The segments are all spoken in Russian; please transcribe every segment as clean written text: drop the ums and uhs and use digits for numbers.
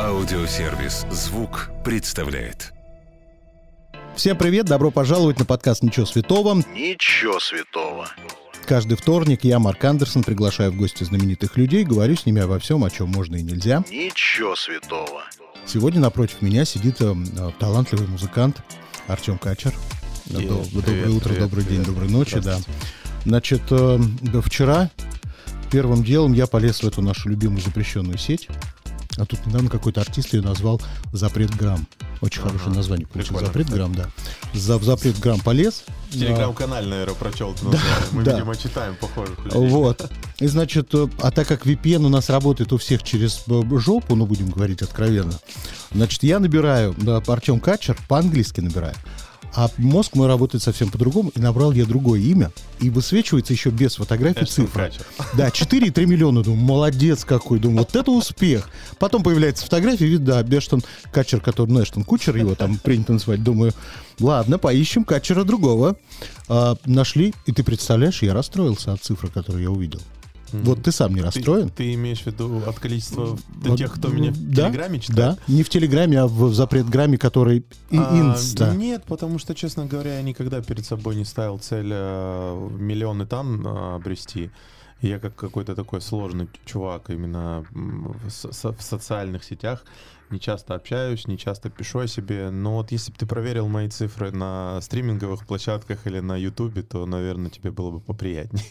Аудиосервис «Звук» представляет. Всем привет, добро пожаловать на подкаст «Ничего святого». Ничего святого. Каждый вторник я, Марк Андерсон, приглашаю в гости знаменитых людей, говорю с ними обо всем, о чем можно и нельзя. Ничего святого. Сегодня напротив меня сидит талантливый музыкант Артем Качер. Доброе утро, добрый день, доброй ночи. Да. Значит, вчера первым делом я полез в эту нашу любимую запрещенную сеть. А тут недавно какой-то артист ее назвал «Запретграм». Очень хорошее название. «Запретграм», да. В «Запретграм» полез. Телеграм-канал, наверное, прочел это название. Мы, видимо, читаем похожих людей. Вот. И, значит, а так как VPN у нас работает у всех через жопу, ну, будем говорить откровенно, значит, я набираю, да, Артем Качер, по-английски набираю. А мозг мой работает совсем по-другому, и набрал я другое имя, и высвечивается еще без фотографии цифра. Да, 4,3 миллиона, думаю, молодец какой, думаю, вот это успех. Потом появляется фотография, вид, да, Эштон Качер, который, ну, Эштон Кутчер, его там принято называть, думаю, ладно, поищем Качера другого. Нашли, и ты представляешь, я расстроился от цифры, которую я увидел. Вот ты сам не расстроен. Ты имеешь в виду от количества тех, кто меня в Телеграме читает? Да, не в Телеграме, а в Запретграме, который Инста. Нет, потому что, честно говоря, я никогда перед собой не ставил цель миллионы там обрести. Я как какой-то такой сложный чувак именно в социальных сетях. Не часто общаюсь, не часто пишу о себе. Но вот если бы ты проверил мои цифры на стриминговых площадках или на Ютубе, то, наверное, тебе было бы поприятнее.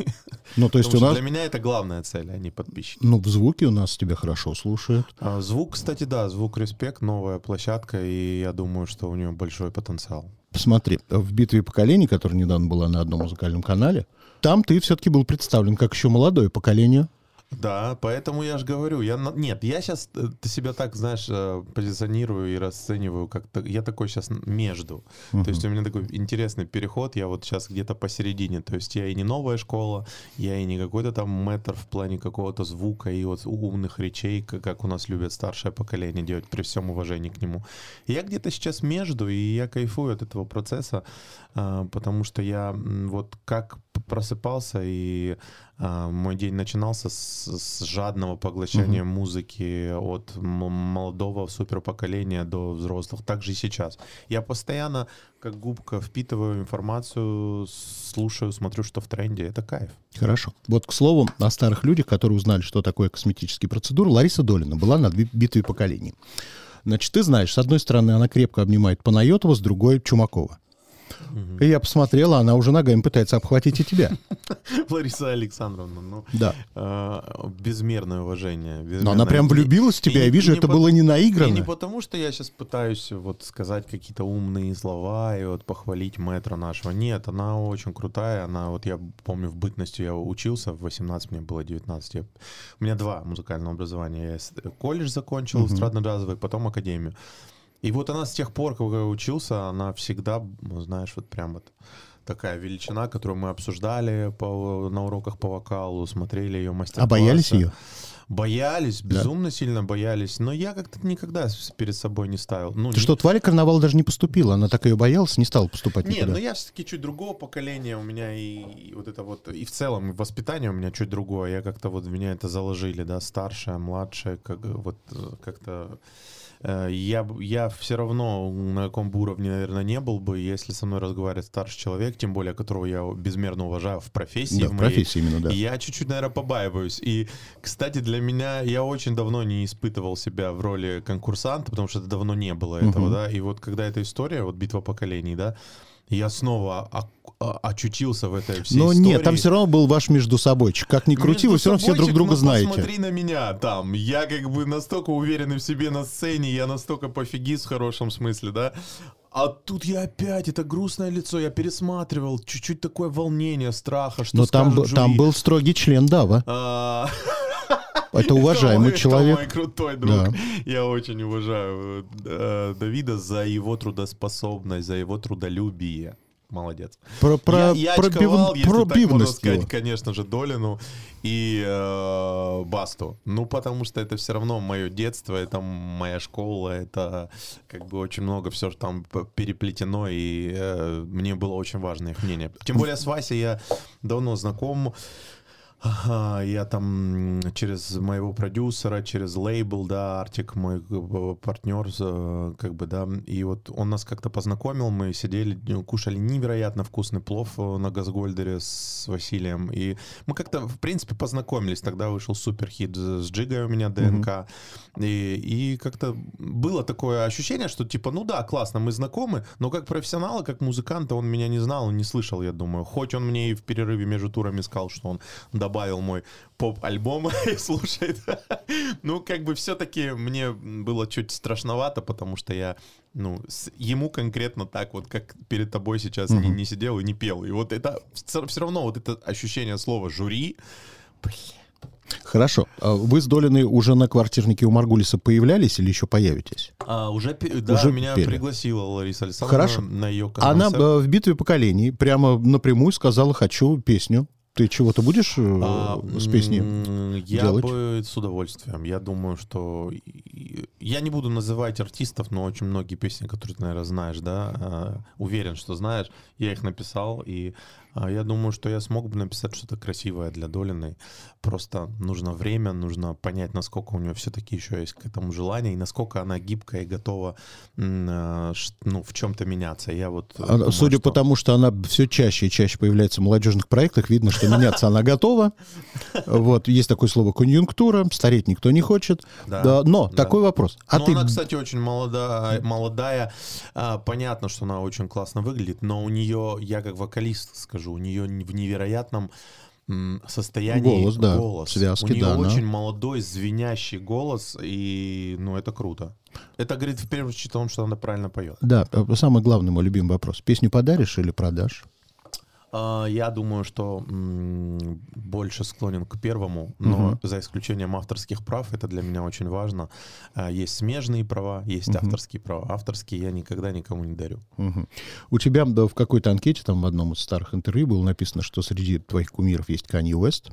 Ну, то есть у нас... Для меня это главная цель, а не подписчики. Ну, в «Звуке» у нас тебя хорошо слушают. «Звук», кстати, да, «Звук», респект, новая площадка, и я думаю, что у нее большой потенциал. Посмотри, в «Битве поколений», которая недавно была на одном музыкальном канале, там ты все-таки был представлен как еще молодое поколение. Да, поэтому я же говорю, я сейчас себя так, знаешь, позиционирую и расцениваю как-то, я такой сейчас между, то есть у меня такой интересный переход, я вот сейчас где-то посередине, то есть я и не новая школа, я и не какой-то там мэтр в плане какого-то звука и вот умных речей, как у нас любят старшее поколение делать, при всем уважении к нему. Я где-то сейчас между, и я кайфую от этого процесса, потому что я вот как просыпался, и мой день начинался с жадного поглощения музыки от молодого суперпоколения до взрослых. Так же и сейчас. Я постоянно, как губка, впитываю информацию, слушаю, смотрю, что в тренде. Это кайф. Хорошо. Вот, к слову, о старых людях, которые узнали, что такое косметические процедуры. Лариса Долина была на «Битве поколений». Значит, ты знаешь, с одной стороны, она крепко обнимает Панайотова, с другой — Чумакова. И я посмотрела, она уже ногами пытается обхватить и тебя. Лариса Александровна, безмерное уважение. Безмерное. Но она прям влюбилась в тебя, я вижу, это было не наигранно. И не потому, что я сейчас пытаюсь вот сказать какие-то умные слова и вот похвалить мэтра нашего. Нет, она очень крутая, она вот, я помню, в бытности я учился, в 18 мне было 19. У меня два музыкального образования. Я колледж закончил, эстрадно-джазовый, потом академию. И вот она с тех пор, когда я учился, она всегда, знаешь, вот прям вот такая величина, которую мы обсуждали на уроках по вокалу, смотрели ее мастер-классы. А боялись ее? Боялись, безумно сильно боялись, но я как-то никогда перед собой не ставил. Ну, ты что, тварь карнавал даже не поступила, она так ее боялась, не стала поступать никуда. Нет, но я все-таки чуть другого поколения, у меня и вот это вот, и в целом и воспитание у меня чуть другое, я как-то вот в меня это заложили, да, старшее, младшее, как, вот как-то... Я все равно на каком уровне, наверное, не был бы, если со мной разговаривает старший человек, тем более которого я безмерно уважаю в профессии. Да, в профессии именно, да. Я чуть-чуть, наверное, побаиваюсь. И, кстати, для меня, я очень давно не испытывал себя в роли конкурсанта, потому что это давно не было этого, да. И вот когда эта история, вот «Битва поколений», да, я снова очутился в этой всей истории. Но нет, там все равно был ваш междусобойчик. Как ни крути, вы все равно все друг друга знаете. Посмотри на меня там. Я как бы настолько уверенный в себе на сцене, я настолько пофигист в хорошем смысле, да. А тут я опять, это грустное лицо, я пересматривал, чуть-чуть такое волнение, страха, что скажут жюри. Но там был строгий член Дава. Это уважаемый человек. Это мой крутой друг. Да. Я очень уважаю Давида за его трудоспособность, за его трудолюбие. Молодец. Я очковал, если так можно сказать, конечно же, Долину и Басту. Ну, потому что это все равно мое детство, это моя школа, это как бы очень много все, что там переплетено, и мне было очень важно их мнение. Тем более с Васей я давно знаком. Ага, я там через моего продюсера, через лейбл, да, Артик, мой партнер, как бы, да, и вот он нас как-то познакомил, мы сидели, кушали невероятно вкусный плов на Газгольдере с Василием, и мы как-то, в принципе, познакомились, тогда вышел суперхит с Джигой у меня, ДНК, и как-то было такое ощущение, что типа, ну да, классно, мы знакомы, но как профессионала, как музыканта он меня не знал, не слышал, я думаю, хоть он мне и в перерыве между турами сказал, что он добавил мой поп-альбом и слушает. Ну, как бы все-таки мне было чуть страшновато, потому что я, ну, ему конкретно так вот, как перед тобой сейчас, не сидел и не пел. И вот это все равно вот это ощущение слова «жюри». Хорошо. Вы с Долиной уже на квартирнике у Маргулиса появлялись или еще появитесь? Уже меня пели. Пригласила Лариса Александровна. Хорошо. На ее концерт. Она в «Битве поколений» прямо напрямую сказала «хочу песню». Ты чего-то будешь с песней делать? Я бы с удовольствием. Я думаю, что... Я не буду называть артистов, но очень многие песни, которые ты, наверное, знаешь, да, уверен, что знаешь, я их написал, и я думаю, что я смог бы написать что-то красивое для Долиной. Просто нужно время, нужно понять, насколько у нее все-таки еще есть к этому желание, и насколько она гибкая и готова, ну, в чем-то меняться. Я вот думаю, судя по тому, что она все чаще и чаще появляется в молодежных проектах, видно, что меняться она готова. Вот, есть такое слово «конъюнктура», стареть никто не хочет. Но такой вопрос. Но она, кстати, очень молодая. Понятно, что она очень классно выглядит, но у нее, я как вокалист скажу, у нее в невероятном состоянии голос. Да. Голос. Связки, у нее очень молодой, звенящий голос, и ну, это круто. Это говорит в первую очередь о том, что она правильно поет. Да, самый главный мой любимый вопрос. Песню подаришь или продашь? Я думаю, что больше склонен к первому, но за исключением авторских прав, это для меня очень важно. Есть смежные права, есть авторские права. Авторские я никогда никому не дарю. У тебя в какой-то анкете, там в одном из старых интервью было написано, что среди твоих кумиров есть Канье Уэст.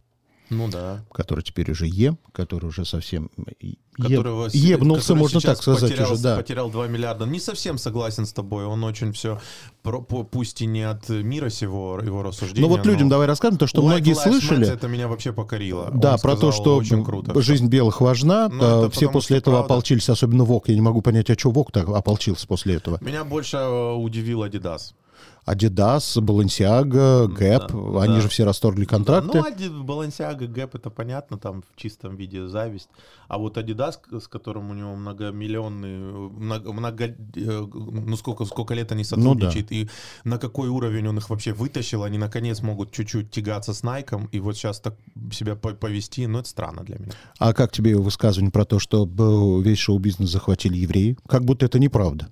Ну да. Который теперь уже который уже совсем... Ебнулся, можно так сказать, потерял, уже, да. Потерял 2 миллиарда. Не совсем согласен с тобой, он очень все, пусть и не от мира сего, его рассуждения. Ну вот людям давай расскажем, то, что многие слышали... Это меня вообще покорило. Да, он про сказал, то, что очень круто, жизнь белых важна, все после этого правда... ополчились, особенно Вок. Я не могу понять, а что Вок так ополчился после этого. Меня больше удивил Адидас. Адидас, Баленсиага, Гэп, они же все расторгли контракты. Ну, Баленсиага, Гэп, это понятно, там в чистом виде зависть. А вот Адидас, с которым у него сколько лет они сотрудничают, и на какой уровень он их вообще вытащил, они наконец могут чуть-чуть тягаться с Найком, и вот сейчас так себя повести, это странно для меня. А как тебе высказывание про то, что весь шоу-бизнес захватили евреи? Как будто это неправда.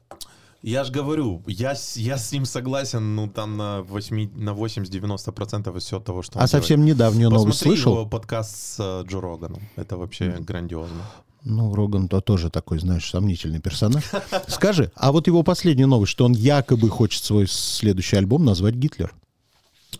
Я же говорю, я с ним согласен, ну, там на 80-90% из всего того, что он делает. Совсем недавнюю новость слышал? Посмотри его подкаст с Джо Роганом. Это вообще грандиозно. Ну, Роган-то тоже такой, знаешь, сомнительный персонаж. Скажи, а вот его последняя новость, что он якобы хочет свой следующий альбом назвать «Гитлер».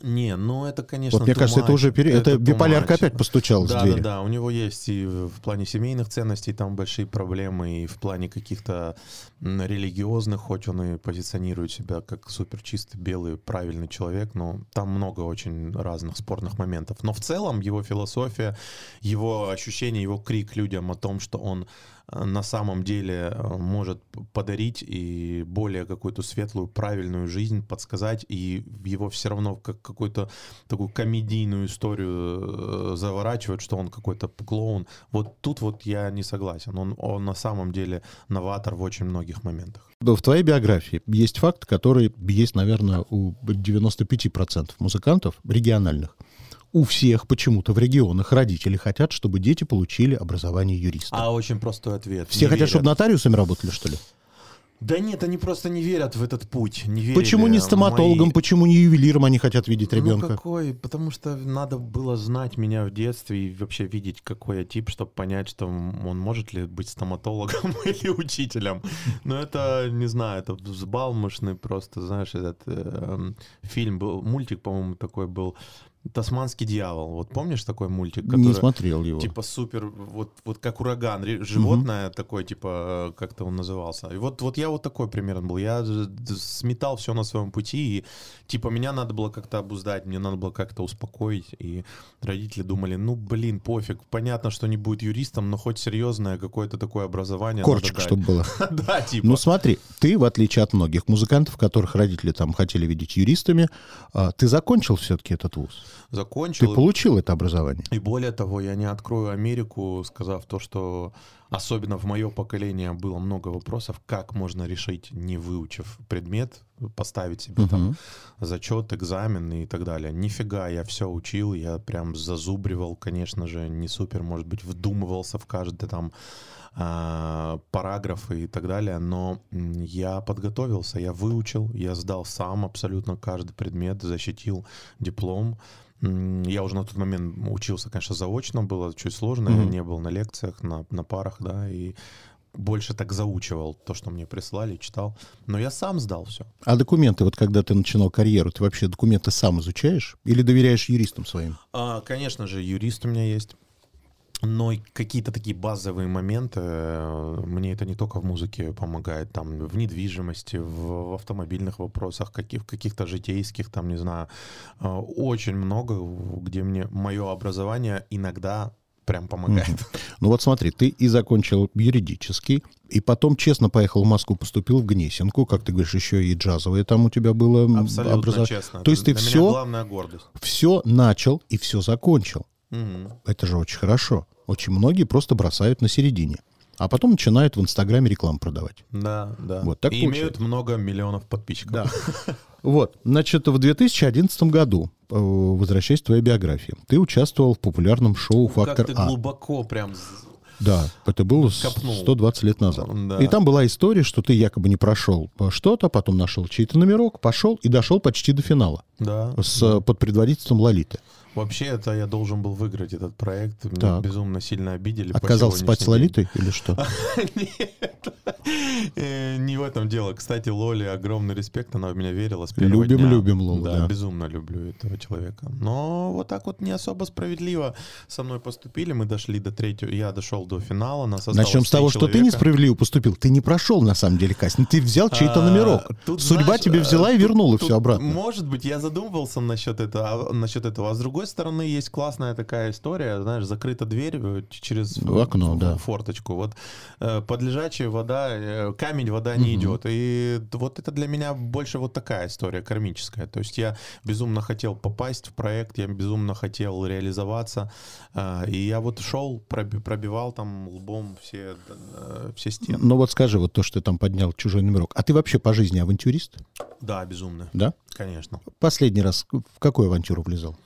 Не, ну это, конечно... Вот мне кажется, это уже... Это биполярка опять постучалась в двери. Да, у него есть и в плане семейных ценностей там большие проблемы, и в плане каких-то религиозных, хоть он и позиционирует себя как суперчистый, белый, правильный человек, но там много очень разных спорных моментов. Но в целом его философия, его ощущение, его крик людям о том, что он на самом деле может подарить и более какую-то светлую, правильную жизнь, подсказать, и его все равно как какую-то такую комедийную историю заворачивают, что он какой-то клоун. Вот тут вот я не согласен. Он на самом деле новатор в очень многих моментах. В твоей биографии есть факт, который есть, наверное, у 95% музыкантов региональных. У всех почему-то в регионах родители хотят, чтобы дети получили образование юриста. Очень простой ответ. Все хотят, чтобы нотариусами работали, что ли? Да нет, они просто не верят в этот путь. Не верили. Почему не стоматологом, почему не ювелиром они хотят видеть ребенка? Потому что надо было знать меня в детстве и вообще видеть, какой я тип, чтобы понять, что он может ли быть стоматологом или учителем. Но это, не знаю, это взбалмошный просто, знаешь, этот фильм был, мультик, по-моему, такой был, «Тасманский дьявол». Вот помнишь такой мультик? Который, не смотрел его. Типа супер, вот как ураган, животное такое, типа, как-то он назывался. И вот я вот такой примерно был. Я сметал все на своем пути, и типа меня надо было как-то обуздать, мне надо было как-то успокоить. И родители думали, ну блин, пофиг, понятно, что не будет юристом, но хоть серьезное какое-то такое образование. Корочка, чтобы было. Да, типа. Ну смотри, ты, в отличие от многих музыкантов, которых родители там хотели видеть юристами, ты закончил все-таки этот вуз? Закончил. Ты получил это образование. И более того, я не открою Америку, сказав то, что особенно в мое поколение было много вопросов, как можно решить, не выучив предмет, поставить себе там зачет, экзамен и так далее. Нифига, я все учил, я прям зазубривал, конечно же, не супер, может быть, вдумывался в каждый там параграфы и так далее, но я подготовился, я выучил, я сдал сам абсолютно каждый предмет, защитил диплом. Я уже на тот момент учился, конечно, заочно, было чуть сложно, я не был на лекциях, на парах, да, и больше так заучивал то, что мне прислали, читал, но я сам сдал все. А документы, вот когда ты начинал карьеру, ты вообще документы сам изучаешь или доверяешь юристам своим? Конечно же, юрист у меня есть. Но какие-то такие базовые моменты, мне это не только в музыке помогает, там, в недвижимости, в автомобильных вопросах, в каких-то житейских, там, не знаю, очень много, где мне мое образование иногда прям помогает. Ну вот смотри, ты и закончил юридический, и потом честно поехал в Москву, поступил в Гнесинку, как ты говоришь, еще и джазовое там у тебя было образование. Абсолютно честно. То есть ты все начал и все закончил. Это же очень хорошо. Очень многие просто бросают на середине, а потом начинают в Инстаграме рекламу продавать. Да, да. Вот, так и получается. Имеют много миллионов подписчиков. Да. Вот, значит, в 2011 году, возвращаясь к твоей биографии, ты участвовал в популярном шоу «Фактор А». Как ты глубоко прям... Да, это было 120 лет назад. Да. И там была история, что ты якобы не прошел что-то, потом нашел чей-то номерок, пошел и дошел почти до финала. Да. Под предводительством Лолиты. Вообще, это я должен был выиграть этот проект. Меня безумно сильно обидели. Отказался спать с Лолитой или что? Нет. Не в этом дело. Кстати, Лоле огромный респект. Она в меня верила с первого дня. Любим Лолу. Да, безумно люблю этого человека. Но вот так вот не особо справедливо со мной поступили. Мы дошли до третьего. Я дошел до финала. Начнем с того, что ты несправедливо поступил. Ты не прошел, на самом деле, кастинг. Ты взял чей-то номерок. Судьба тебе взяла и вернула все обратно. Может быть, я задумывался насчет этого. А с другой стороны, есть классная такая история, знаешь, закрыта дверь через окно, форточку. Вот под лежачей вода, камень вода не идет. И вот это для меня больше вот такая история кармическая. То есть я безумно хотел попасть в проект, я безумно хотел реализоваться. И я вот шел, пробивал там лбом все стены. Ну вот скажи, вот то, что ты там поднял чужой номерок. А ты вообще по жизни авантюрист? Да, безумно. Да? Конечно. Последний раз в какую авантюру влезал?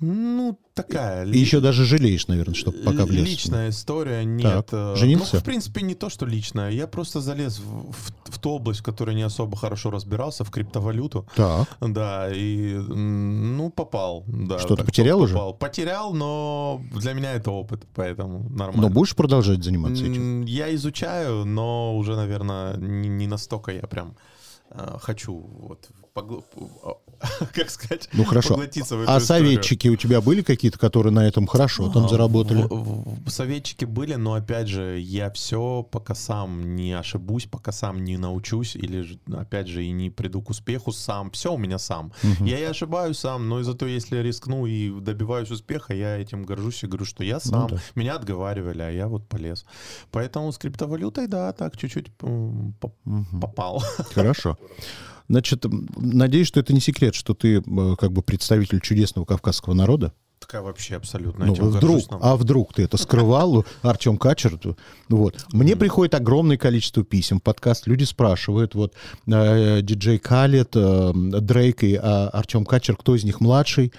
Ну, такая. И еще даже жалеешь, наверное, что пока влез. Личная история, нет. Так. Женился? Ну, в принципе, не то, что личная. Я просто залез в ту область, в которой не особо хорошо разбирался, в криптовалюту. Так. Да, и, ну, попал. Да, что-то потерял уже? Потерял, но для меня это опыт, поэтому нормально. Но будешь продолжать заниматься этим? Я изучаю, но уже, наверное, не настолько я прям хочу вот как сказать, ну, хорошо. Поглотиться в эту историю. Советчики у тебя были какие-то, которые на этом хорошо там заработали? Советчики были, но опять же, я все пока сам не ошибусь, пока сам не научусь, или опять же и не приду к успеху сам. Все у меня сам. Я и ошибаюсь сам, но зато если я рискну и добиваюсь успеха, я этим горжусь и говорю, что я сам. Меня отговаривали, а я вот полез. Поэтому с криптовалютой, да, так чуть-чуть попал. Хорошо. Значит, надеюсь, что это не секрет, что ты как бы представитель чудесного кавказского народа. Такая вообще абсолютно. Ну, вдруг ты это скрывал, Артем Качер. Вот. Мне приходит огромное количество писем, подкаст, люди спрашивают, вот, диджей Калет, Дрейк и Артем Качер, кто из них младший?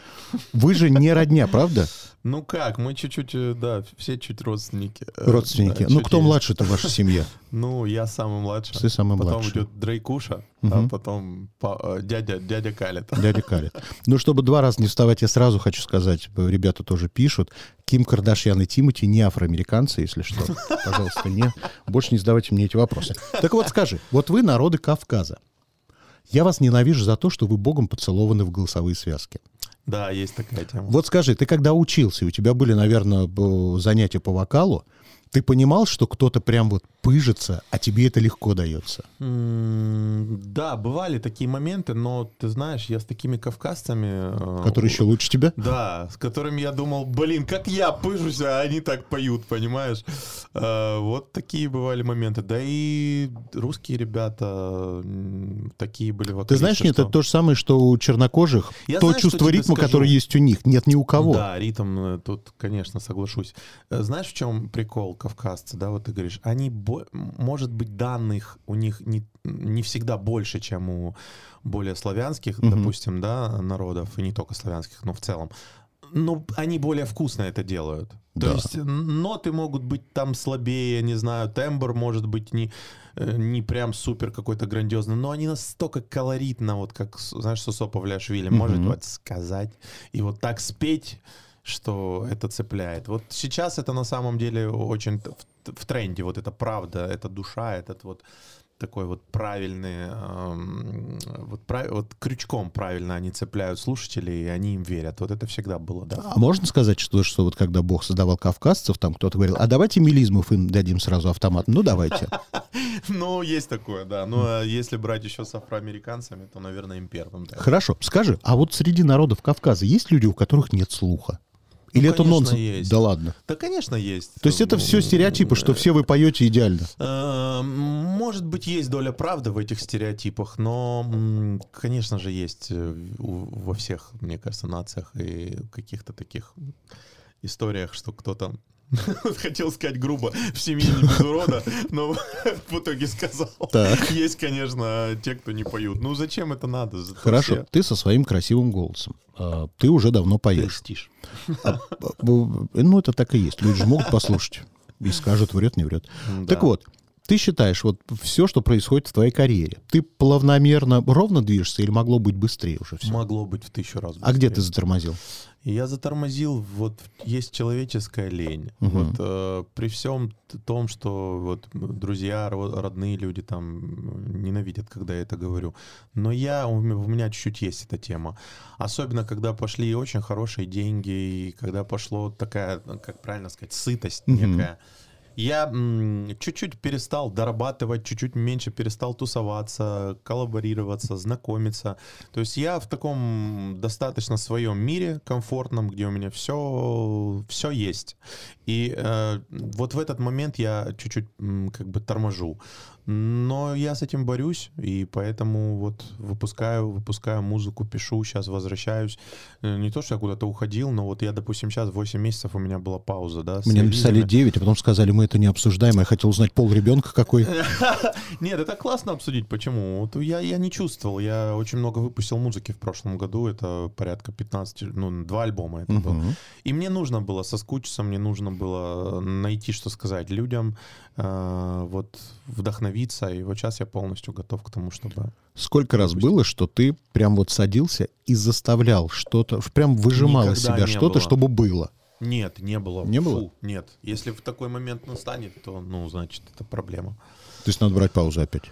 Вы же не родня, правда? Ну как, мы чуть-чуть, да, все чуть родственники. Родственники. Да, ну кто младший-то в вашей семье? Ну, я самый младший. Ты самый младший. Потом идет Дрейкуша, а потом дядя Калет. Дядя Калет. Ну, чтобы два раза не вставать, я сразу хочу сказать, ребята тоже пишут, Ким Кардашьян и Тимати не афроамериканцы, если что. Пожалуйста, не. Больше не задавайте мне эти вопросы. Так вот скажи, вот вы народы Кавказа. Я вас ненавижу за то, что вы богом поцелованы в голосовые связки. Да, есть такая тема. Вот скажи, ты когда учился, у тебя были, наверное, занятия по вокалу, ты понимал, что кто-то прям вот пыжится, а тебе это легко дается? Да, бывали такие моменты, но ты знаешь, я с такими кавказцами... Которые еще лучше тебя? Да, с которыми я думал, блин, как я пыжусь, а они так поют, понимаешь? Вот такие бывали моменты. Да и русские ребята такие были вокалисты. Ты знаешь, нет, что... это то же самое, что у чернокожих. Я то знаю, чувство ритма, скажу... которое есть у них, нет ни у кого. Да, ритм тут, конечно, соглашусь. Знаешь, в чем прикол? Кавказцы, да, вот ты говоришь, они, может быть, данных у них не всегда больше, чем у более славянских, допустим, да, народов, и не только славянских, но в целом. Но они более вкусно это делают. Да. То есть ноты могут быть там слабее, не знаю, тембр может быть не прям супер какой-то грандиозный, но они настолько колоритно, вот как, знаешь, Сосо Павляшвили может вот сказать и вот так спеть, что это цепляет. Вот сейчас это на самом деле очень в тренде. Вот это правда, это душа, этот вот такой вот правильный... Вот крючком правильно они цепляют слушателей, и они им верят. Вот это всегда было, да. А можно сказать, что вот когда Бог создавал кавказцев, там кто-то говорил, а давайте мелизмов им дадим сразу автомат. Ну, давайте. Ну, есть такое, да. Но если брать еще с афроамериканцами, то, наверное, им первым. Хорошо. Скажи, а вот среди народов Кавказа есть люди, у которых нет слуха? Или ну, это нонсенс? Есть. Да ладно. Да, конечно, есть. То есть это все стереотипы, что все вы поете идеально? Может быть, есть доля правды в этих стереотипах, но, конечно же, есть во всех, мне кажется, нациях и каких-то таких историях, что кто-то... Хотел сказать грубо, в семье не без урода, но в итоге сказал. Так. Есть, конечно, те, кто не поют. Ну, зачем это надо? Хорошо, все... ты со своим красивым голосом. Ты уже давно поешь. Ну, это так и есть. Люди же могут послушать и скажут, врет, не врет. Да. Так вот, ты считаешь, вот все, что происходит в твоей карьере, ты плавномерно ровно движешься или могло быть быстрее уже все? Могло быть в 1000 раз быстрее. А где ты затормозил? Я затормозил, вот есть человеческая лень. Вот, при всем том, что вот, друзья, родные люди там ненавидят, когда я это говорю. Но у меня чуть-чуть есть эта тема. Особенно, когда пошли очень хорошие деньги, и когда пошло такая, как правильно сказать, сытость некая. Я чуть-чуть перестал дорабатывать, чуть-чуть меньше перестал тусоваться, коллаборироваться, знакомиться. То есть я в таком достаточно своем мире комфортном, где у меня все есть. И вот в этот момент я чуть-чуть как бы торможу. Но я с этим борюсь, и поэтому вот выпускаю музыку, пишу, сейчас возвращаюсь. Не то, что я куда-то уходил, но вот я, допустим, сейчас 8 месяцев у меня была пауза, да. Мне написали 9, а потом сказали, мы это не обсуждаем, я хотел узнать пол ребенка какой. Нет, это классно обсудить, почему? Я не чувствовал, я очень много выпустил музыки в прошлом году, это порядка 15, ну, 2 альбома это было. И мне нужно было соскучиться, мне нужно было найти, что сказать людям, вот вдохновить. И вот сейчас я полностью готов к тому, чтобы... Сколько раз было, что ты прям вот садился и заставлял что-то, прям выжимал из себя что-то, чтобы было? Нет, не было. Не было? Нет. Если в такой момент настанет, то, ну, значит, это проблема. То есть надо брать паузу опять?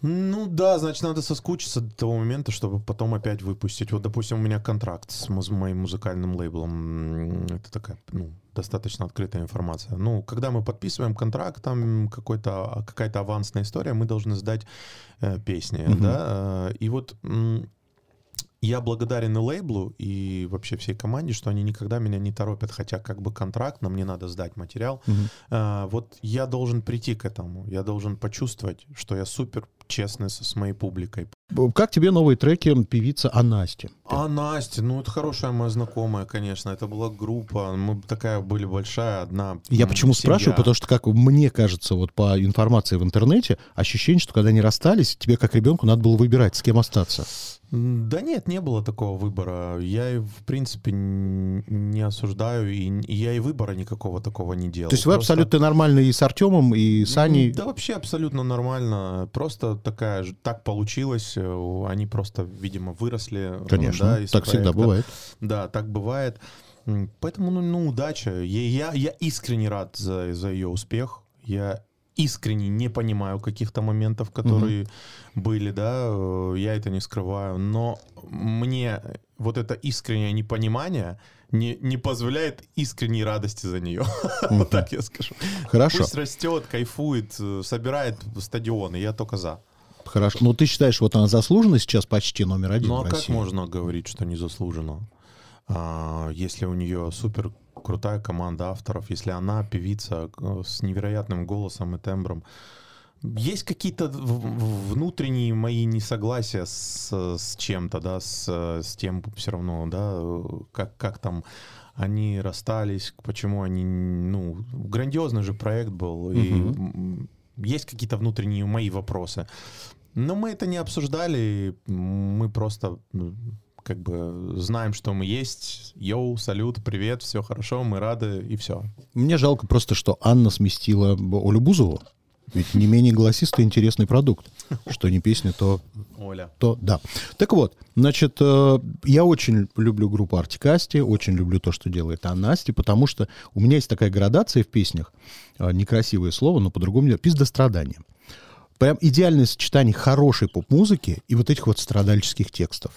Ну да, значит, надо соскучиться до того момента, чтобы потом опять выпустить. Вот, допустим, у меня контракт с моим музыкальным лейблом. Это такая, ну, достаточно открытая информация. Ну, когда мы подписываем контракт, там какая-то авансная история, мы должны сдать песни, да. И вот я благодарен и лейблу, и вообще всей команде, что они никогда меня не торопят, хотя как бы контракт, но мне надо сдать материал. Вот я должен прийти к этому, я должен почувствовать, что я супер честный с моей публикой. Как тебе новые треки певица Анна Асти? Анна Асти, ну это хорошая моя знакомая, конечно, это была группа, мы такая были большая, одна Я почему семья. Спрашиваю, потому что, как мне кажется, вот по информации в интернете, ощущение, что когда они расстались, тебе как ребенку надо было выбирать, с кем остаться. Да нет, не было такого выбора. Я, в принципе, не осуждаю, и я и выбора никакого такого не делал. То есть вы просто... абсолютно нормально и с Артемом, и с Аней? Да вообще абсолютно нормально. Просто так получилось. Они просто, видимо, выросли. Конечно, да, так проекта. Всегда бывает. Да, так бывает. Поэтому, ну, удача. Я искренне рад за ее успех. Я искренне не понимаю каких-то моментов, которые были, да, я это не скрываю, но мне вот это искреннее непонимание не позволяет искренней радости за нее. Вот так я скажу. Хорошо. Пусть растет, кайфует, собирает стадионы, я только за. Хорошо. Ну, ты считаешь, вот она заслуженно сейчас почти номер один в России? Ну, а как можно говорить, что не заслуженно? Если у нее супер крутая команда авторов, если она певица с невероятным голосом и тембром. Есть какие-то внутренние мои несогласия с чем-то, да, с тем все равно, да, как там они расстались, почему они, ну, грандиозный же проект был, и есть какие-то внутренние мои вопросы. Но мы это не обсуждали, мы просто... как бы знаем, что мы есть. Йоу, салют, привет, все хорошо, мы рады, и все. Мне жалко просто, что Анна сместила Олю Бузову. Ведь не менее голосистый интересный продукт. Что не песня, то... Оля. То, да. Так вот, значит, я очень люблю группу Артик Асти, очень люблю то, что делает Анна Асти, потому что у меня есть такая градация в песнях, некрасивое слово, но по-другому нет, пиздострадание. Прям идеальное сочетание хорошей поп-музыки и вот этих вот страдальческих текстов.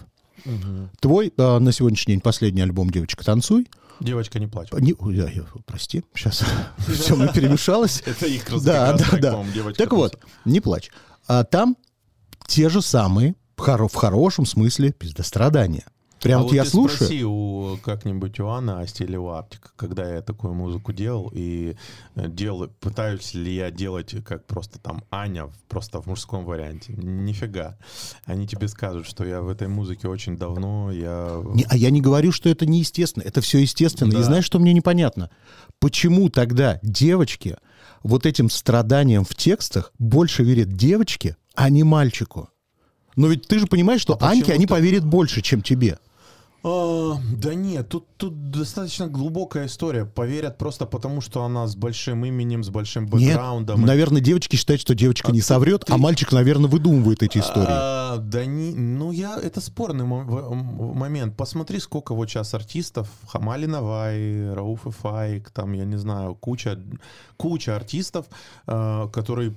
Твой на сегодняшний день последний альбом «Девочка, танцуй». «Девочка, не плачь». Прости, сейчас все перемешалось. Это их разговор. Так вот, «Не плачь». А там те же самые, в хорошем смысле, пиздострадания. Прям вот я слушаю. Спроси как-нибудь у Анны Асти или у Аптика, когда я такую музыку делал, и пытаюсь ли я делать как просто там Аня, просто в мужском варианте. Нифига. Они тебе скажут, что я в этой музыке очень давно, А я не говорю, что это неестественно. Это все естественно. Да. И знаешь, что мне непонятно? Почему тогда девочки вот этим страданием в текстах больше верят девочке, а не мальчику? Но ведь ты же понимаешь, что Аньке они поверят больше, чем тебе. Да нет, тут достаточно глубокая история. Поверят просто потому, что она с большим именем, с большим бэкграундом. Нет, наверное, девочки считают, что девочка не соврет, а мальчик, наверное, выдумывает эти истории. Это спорный момент. Посмотри, сколько вот сейчас артистов. Хамали Навай, Рауф и Файк, там, я не знаю, куча артистов, которые...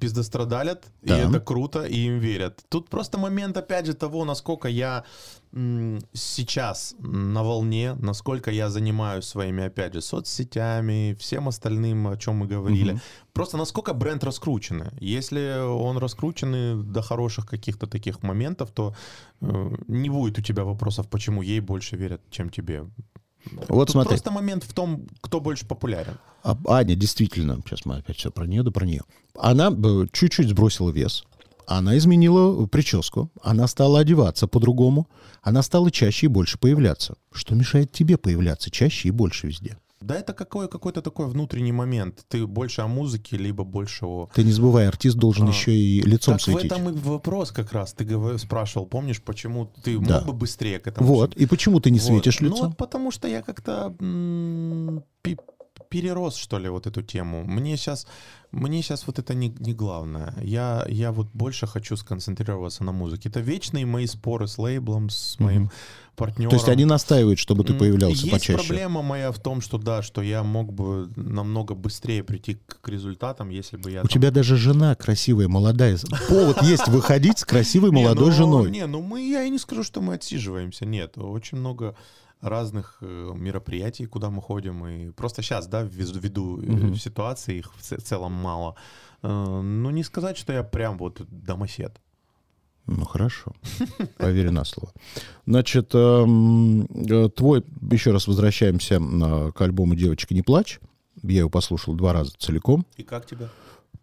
пиздострадалят, да. И это круто, и им верят. Тут просто момент, опять же, того, насколько я сейчас на волне, насколько я занимаюсь своими, опять же, соцсетями, всем остальным, о чем мы говорили. Просто насколько бренд раскручен. Если он раскручен до хороших каких-то таких моментов, то не будет у тебя вопросов, почему ей больше верят, чем тебе. Вот тут смотри. Просто момент в том, кто больше популярен. Аня, действительно, сейчас мы опять все про нее. Она чуть-чуть сбросила вес, она изменила прическу, она стала одеваться по-другому, она стала чаще и больше появляться. Что мешает тебе появляться чаще и больше везде? Да это какой-то такой внутренний момент. Ты больше о музыке, либо больше о... Ты не забывай, артист должен еще и лицом светить. Так в этом и вопрос как раз. Ты спрашивал, помнишь, почему ты мог бы быстрее к этому... Вот, и почему ты не светишь лицом? Ну, потому что я как-то... перерос, что ли, вот эту тему. Мне сейчас вот это не главное. Я вот больше хочу сконцентрироваться на музыке. Это вечные мои споры с лейблом, с моим партнером. То есть они настаивают, чтобы ты появлялся почаще. Есть проблема моя в том, что да, что я мог бы намного быстрее прийти к результатам, если бы я... У тебя даже жена красивая, молодая. Повод есть выходить с красивой молодой женой. Не, ну я и не скажу, что мы отсиживаемся. Нет, очень много... разных мероприятий, куда мы ходим. И просто сейчас, да, ввиду ситуации, их в целом мало. Ну, не сказать, что я прям вот домосед. Ну, хорошо. Поверю на слово. Значит, твой... Еще раз возвращаемся к альбому «Девочка, не плачь». Я его послушал 2 раза целиком. И как тебе?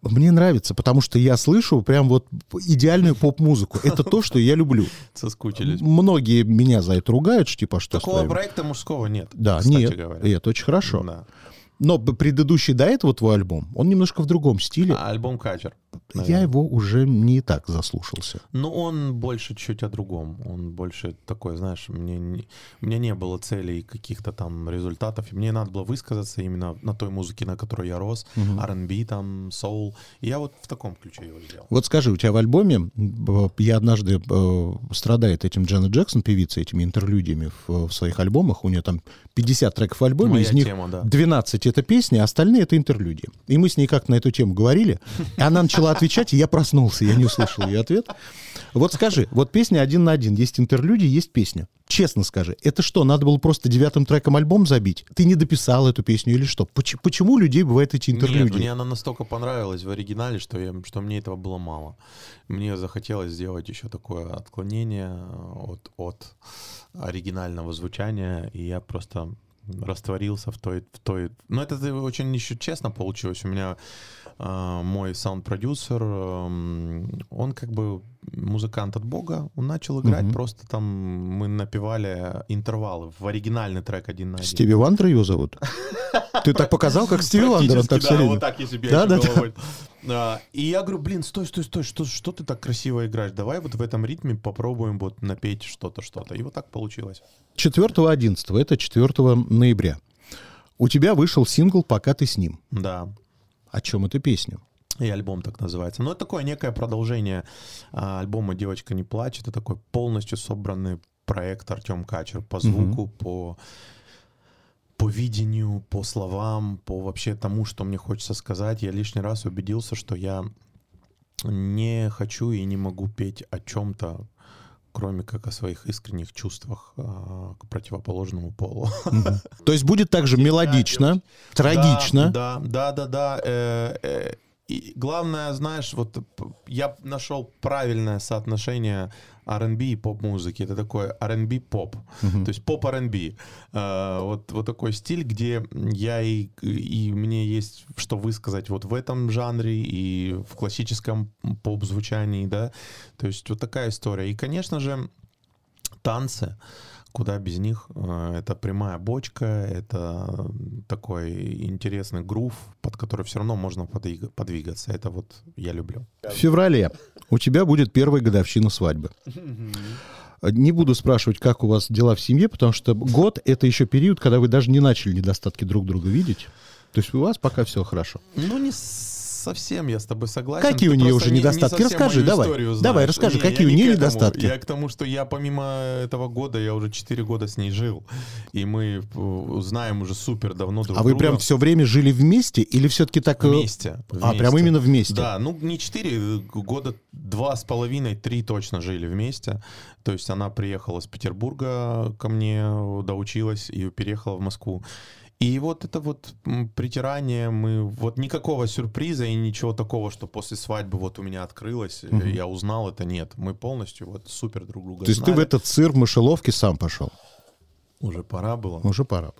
Мне нравится, потому что я слышу прям вот идеальную поп-музыку. Это то, что я люблю. Соскучились. Многие меня за это ругают, типа что. Такого проекта мужского нет. Да, нет. И это очень хорошо. Да. Но предыдущий до этого твой альбом, он немножко в другом стиле. Альбом Качер. я его уже не так заслушался. Но он больше чуть о другом. Он больше такой, знаешь, у меня не было целей каких-то там результатов. Мне надо было высказаться именно на той музыке, на которой я рос. R&B, там, soul. И я вот в таком ключе его взял. Вот скажи, у тебя в альбоме, я однажды страдает этим Джанет Джексон, певица, этими интерлюдиями в своих альбомах. У нее там 50 треков в альбоме, моя из них тема, да. 12 это песни, а остальные это интерлюдии. И мы с ней как-то на эту тему говорили. И она начала отвечать, и я проснулся, я не услышал ее ответ. Вот скажи, вот песня один на один, есть интерлюдии, есть песня. Честно скажи, это что, надо было просто 9-м треком альбом забить? Ты не дописал эту песню или что? Почему у людей бывают эти интерлюдии? Нет, мне она настолько понравилась в оригинале, что мне этого было мало. Мне захотелось сделать еще такое отклонение от оригинального звучания, и я просто растворился в той... Но это очень еще честно получилось. У меня мой саунд-продюсер, он как бы музыкант от Бога, он начал играть, просто там мы напевали интервалы в оригинальный трек один на один. Стиви Вандер его зовут? Ты так показал, как Стиви Вандер. Да, вот так, если бы я еще головой. И я говорю, блин, стой, что ты так красиво играешь? Давай вот в этом ритме попробуем вот напеть что-то. И вот так получилось. 4.11, это 4 ноября. У тебя вышел сингл «Пока ты с ним». Да. О чем эта песня? И альбом так называется. Но это такое некое продолжение альбома «Девочка не плачет». Это такой полностью собранный проект Артем Качер по звуку, по видению, по словам, по вообще тому, что мне хочется сказать. Я лишний раз убедился, что я не хочу и не могу петь о чем-то, кроме как о своих искренних чувствах к противоположному полу. То есть будет также мелодично, трагично. Да. И главное, знаешь, вот я нашел правильное соотношение R&B и поп-музыки. Это такой R&B-поп, то есть поп-R&B. Вот такой стиль, где я и мне есть что высказать вот в этом жанре и в классическом поп-звучании, да. То есть вот такая история. И, конечно же, танцы. Куда без них? Это прямая бочка, это такой интересный грув, под который все равно можно подвигаться. Это вот я люблю. В феврале у тебя будет первая годовщина свадьбы. Не буду спрашивать, как у вас дела в семье, потому что год — это еще период, когда вы даже не начали недостатки друг друга видеть. То есть у вас пока все хорошо. Ну, не совсем я с тобой согласен. Какие у нее уже недостатки? Расскажи, давай, расскажи, какие у нее недостатки. Я к тому, что я помимо этого года, я уже 4 года с ней жил. И мы знаем уже супер давно друг друга. А вы прям все время жили вместе или все-таки так... Вместе. А, прям именно вместе. Да, ну не 4, года 2,5-3 точно жили вместе. То есть она приехала с Петербурга ко мне, доучилась и переехала в Москву. И вот это вот притирание, мы вот никакого сюрприза и ничего такого, что после свадьбы вот у меня открылось, я узнал это, нет. Мы полностью вот супер друг друга То есть ты в этот сыр в мышеловке сам пошел? Уже пора было.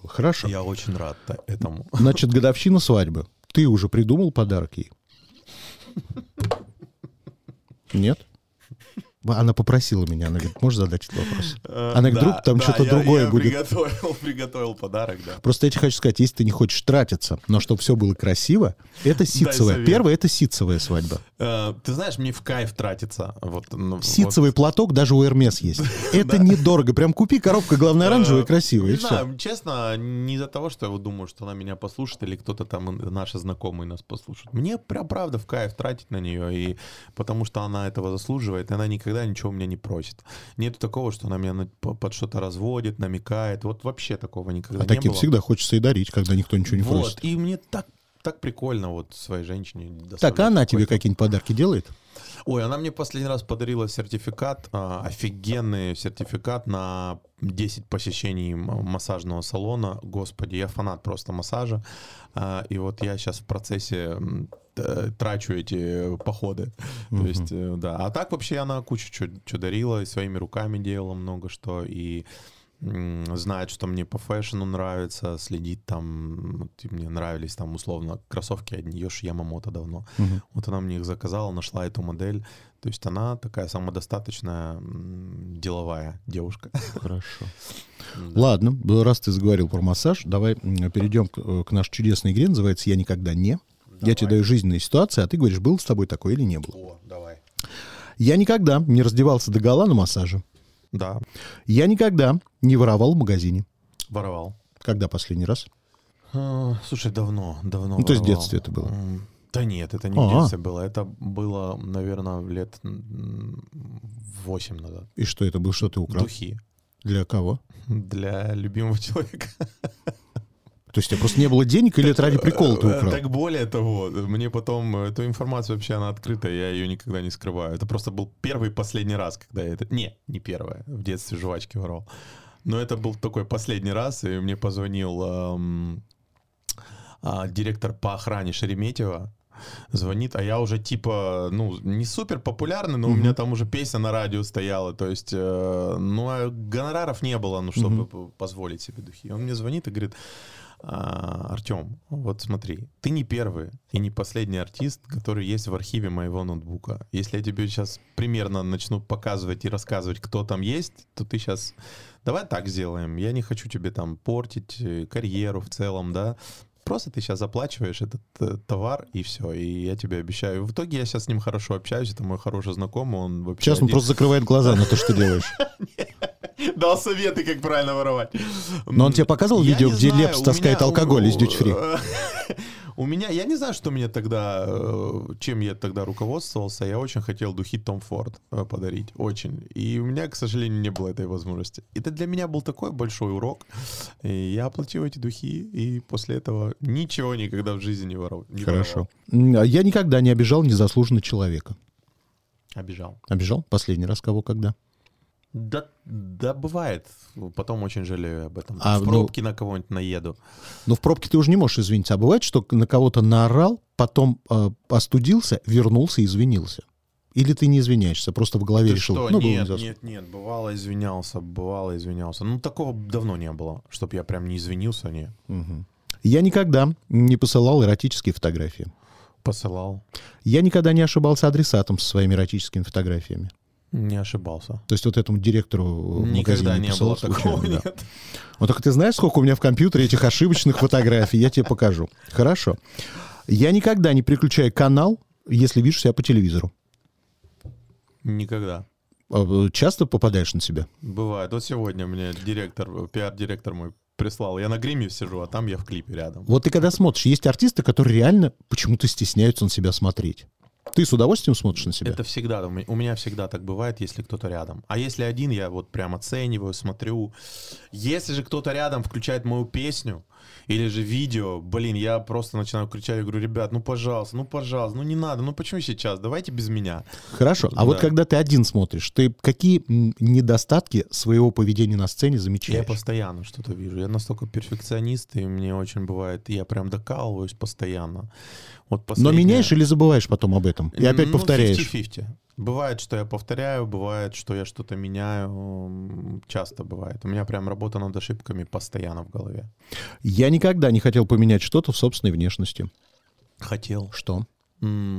Хорошо. Я очень рад этому. Значит, годовщина свадьбы. Ты уже придумал подарок ей? Нет? Она попросила меня, она говорит, можешь задать этот вопрос? Она говорит, вдруг там что-то другое будет. Я приготовил подарок, да. Просто я тебе хочу сказать, если ты не хочешь тратиться, но чтобы все было красиво, это ситцевая. Первая — это ситцевая свадьба. Ты знаешь, мне в кайф тратиться. Ситцевый платок даже у Эрмес есть. Это недорого. Прям купи, коробка, главное, оранжевая, красивая. Не знаю, честно, не из-за того, что я думаю, что она меня послушает или кто-то там, наши знакомые нас послушают. Мне прям правда в кайф тратить на нее, и потому что она этого заслуживает, и она никогда ничего у меня не просит. Нету такого, что она меня под что-то разводит, намекает. Вот вообще такого никогда не было. А таким всегда хочется и дарить, когда никто ничего не просит. И мне так прикольно вот своей женщине. Так, а она тебе какие-нибудь подарки делает? Ой, она мне последний раз подарила сертификат, офигенный сертификат на 10 посещений массажного салона. Господи, я фанат просто массажа. И вот я сейчас в процессе трачу эти походы. То есть, да. А так вообще она кучу чего дарила, и своими руками делала много что, и знает, что мне по фэшну нравится, следит там, вот, мне нравились там условно кроссовки от Йоши Ямамото давно. Вот она мне их заказала, нашла эту модель. То есть она такая самодостаточная деловая девушка. Хорошо. Да. Ладно, раз ты заговорил про массаж, давай перейдем к нашей чудесной игре, называется «Я никогда не». Давай. Я тебе даю жизненные ситуации, а ты говоришь, был с тобой такой или не был. О, давай. Я никогда не раздевался догола на массаже. Да. Я никогда не воровал в магазине. Воровал. Когда последний раз? Слушай, давно. Ну, воровал. То есть в детстве это было? Да нет, это не в детстве было. Это было, наверное, лет 8 назад. И что это было? Что ты украл? Духи. Для кого? Для любимого человека. То есть у тебя просто не было денег или это ради прикола ты украл? Так более того, мне потом... Эту информацию вообще, она открыта, я ее никогда не скрываю. Это просто был первый и последний раз, когда я это... Не первое. В детстве жвачки воровал. Но это был такой последний раз, и мне позвонил директор по охране Шереметьево. Звонит, а я уже типа, ну, не супер популярный, но у меня там уже песня на радио стояла, то есть, ну, гонораров не было, ну, чтобы позволить себе духи. Он мне звонит и говорит: Артем, вот смотри, ты не первый и не последний артист, который есть в архиве моего ноутбука. Если я тебе сейчас примерно начну показывать и рассказывать, кто там есть, то ты сейчас... Давай так сделаем, я не хочу тебе там портить карьеру в целом, да... Просто ты сейчас заплачиваешь этот товар, и все. И я тебе обещаю. В итоге я сейчас с ним хорошо общаюсь. Это мой хороший знакомый. Он вообще сейчас он просто закрывает глаза на то, что ты делаешь. Дал советы, как правильно воровать. Но он тебе показывал видео, где Лепс таскает алкоголь из дьюти-фри? Я не знаю, что мне тогда, чем я тогда руководствовался. Я очень хотел духи Том Форд подарить. Очень. И у меня, к сожалению, не было этой возможности. Это для меня был такой большой урок. И я оплатил эти духи, и после этого ничего никогда в жизни не воровал. Хорошо. Я никогда не обижал незаслуженно человека. Обижал. Обижал? Последний раз кого, когда? Да, бывает. Потом очень жалею об этом. В пробке на кого-нибудь наеду. Но в пробке ты уже не можешь извиниться. А бывает, что на кого-то наорал, потом остудился, вернулся и извинился? Или ты не извиняешься, просто в голове ты решил? Что? Ну, нет, бывало извинялся. Ну, такого давно не было, чтоб я прям не извинился. Нет. Угу. Я никогда не посылал эротические фотографии. Посылал. Я никогда не ошибался адресатом со своими эротическими фотографиями. Не ошибался. То есть вот этому директору никогда магазина не было такого, да. Нет. Вот только ты знаешь, сколько у меня в компьютере этих ошибочных фотографий? Я тебе покажу. Хорошо. Я никогда не переключаю канал, если вижу себя по телевизору. Никогда. Часто попадаешь на себя? Бывает. Вот сегодня мне пиар-директор мой прислал. Я на гриме сижу, а там я в клипе рядом. Вот ты когда смотришь, есть артисты, которые реально почему-то стесняются на себя смотреть. Ты с удовольствием смотришь на себя? Это всегда. У меня всегда так бывает, если кто-то рядом. А если один, я вот прям оцениваю, смотрю. Если же кто-то рядом включает мою песню или же видео, блин, я просто начинаю кричать, я говорю: ребят, ну пожалуйста, ну не надо, ну почему сейчас? Давайте без меня. Хорошо. Да. А вот когда ты один смотришь, ты какие недостатки своего поведения на сцене замечаешь? Я постоянно что-то вижу. Я настолько перфекционист, и мне очень бывает, я прям докалываюсь постоянно. Вот последнее... Но меняешь или забываешь потом об этом? И опять повторяешь? 50-50. Бывает, что я повторяю, бывает, что я что-то меняю. Часто бывает. У меня прям работа над ошибками постоянно в голове. Я никогда не хотел поменять что-то в собственной внешности. Хотел. Что?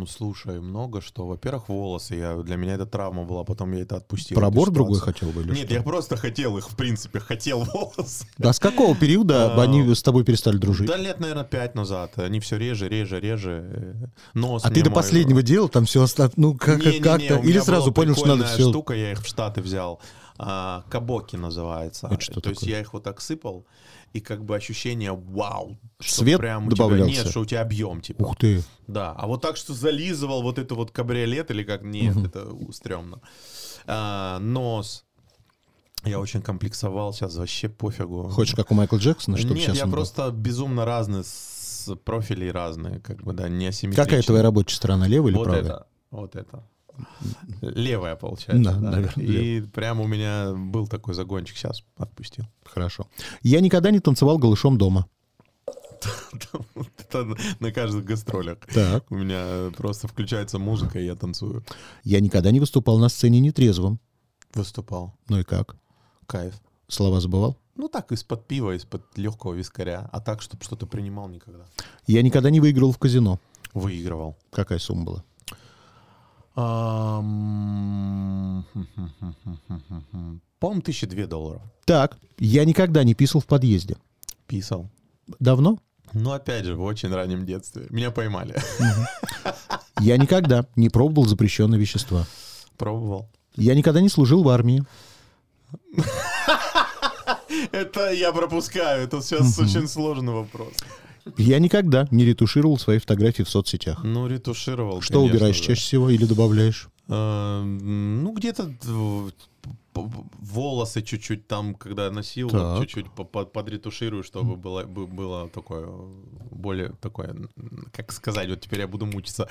Слушай, много что. Во-первых, волосы. Для меня это травма была, потом я это отпустил. Пробор другой хотел бы? Нет, что? Я просто хотел их, в принципе, хотел волосы. Да с какого периода они с тобой перестали дружить? Да лет, наверное, 5 назад. Они все реже. Нос. А ты до последнего делал там все остальное? Ну, как-то? Или сразу понял, что надо все? Штука, я их в Штаты взял. Кабоки называется. То есть я их вот так сыпал. И как бы ощущение, вау, что свет прям у добавлялся. Тебя нет, что у тебя объем, типа. Ух ты. Да, а вот так, что зализывал вот это вот кабриолет или как, нет, это стрёмно. Нос. Я очень комплексовал, сейчас вообще пофигу. Хочешь, как у Майкла Джексона, чтобы нет, сейчас... Нет, я просто безумно разный, с профилей разные, как бы, да, не асимметричные. Какая твоя рабочая сторона, левая или правая? Вот это. Левая, получается. Да, наверное, и прям у меня был такой загончик. Сейчас отпустил. Хорошо. Я никогда не танцевал голышом дома. Это на каждых гастролях. Так. У меня просто включается музыка, и я танцую. Я никогда не выступал на сцене нетрезвым. Выступал. Ну и как? Кайф. Слова забывал? Ну так, из-под пива, из-под легкого вискаря. А так, чтобы что-то принимал, никогда. Я никогда не выиграл в казино. Выигрывал. Какая сумма была? По-моему, $2002. Так, я никогда не писал в подъезде. Писал. Давно? Ну, опять же, в очень раннем детстве. Меня поймали. Я никогда не пробовал запрещенные вещества. Пробовал. Я никогда не служил в армии. Это я пропускаю. Это сейчас очень сложный вопрос. Я никогда не ретушировал свои фотографии в соцсетях. Ну, ретушировал, что конечно, убираешь чаще всего или добавляешь? Ну, где-то волосы чуть-чуть там, когда носил, так. Чуть-чуть подретуширую, чтобы было такое, более такое, как сказать, вот теперь я буду мучиться.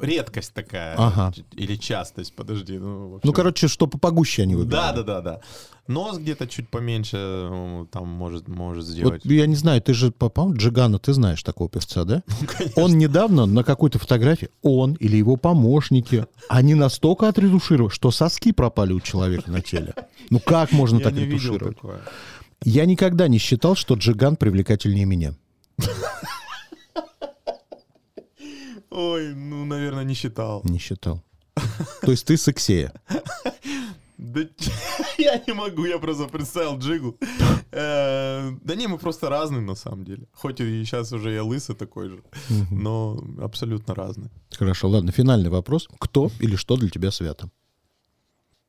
Редкость такая. Ага. Или частость, подожди. Ну, короче, что погуще они выбирают. Да. Нос где-то чуть поменьше там может сделать. Вот, я не знаю, ты же попал, Джигана, ты знаешь такого певца, да? Ну, он недавно на какой-то фотографии, он или его помощники, они настолько отредушировали, что соски пропали у человека на теле. Ну как можно я так ретушировать? Я никогда не считал, что Джиган привлекательнее меня. Ой, ну, наверное, не считал. Не считал. То есть ты сексея. Да я не могу, я просто представил Джигу. Да не, мы просто разные на самом деле. Хоть и сейчас уже я лысый такой же, но абсолютно разные. Хорошо, ладно, финальный вопрос. Кто или что для тебя свято?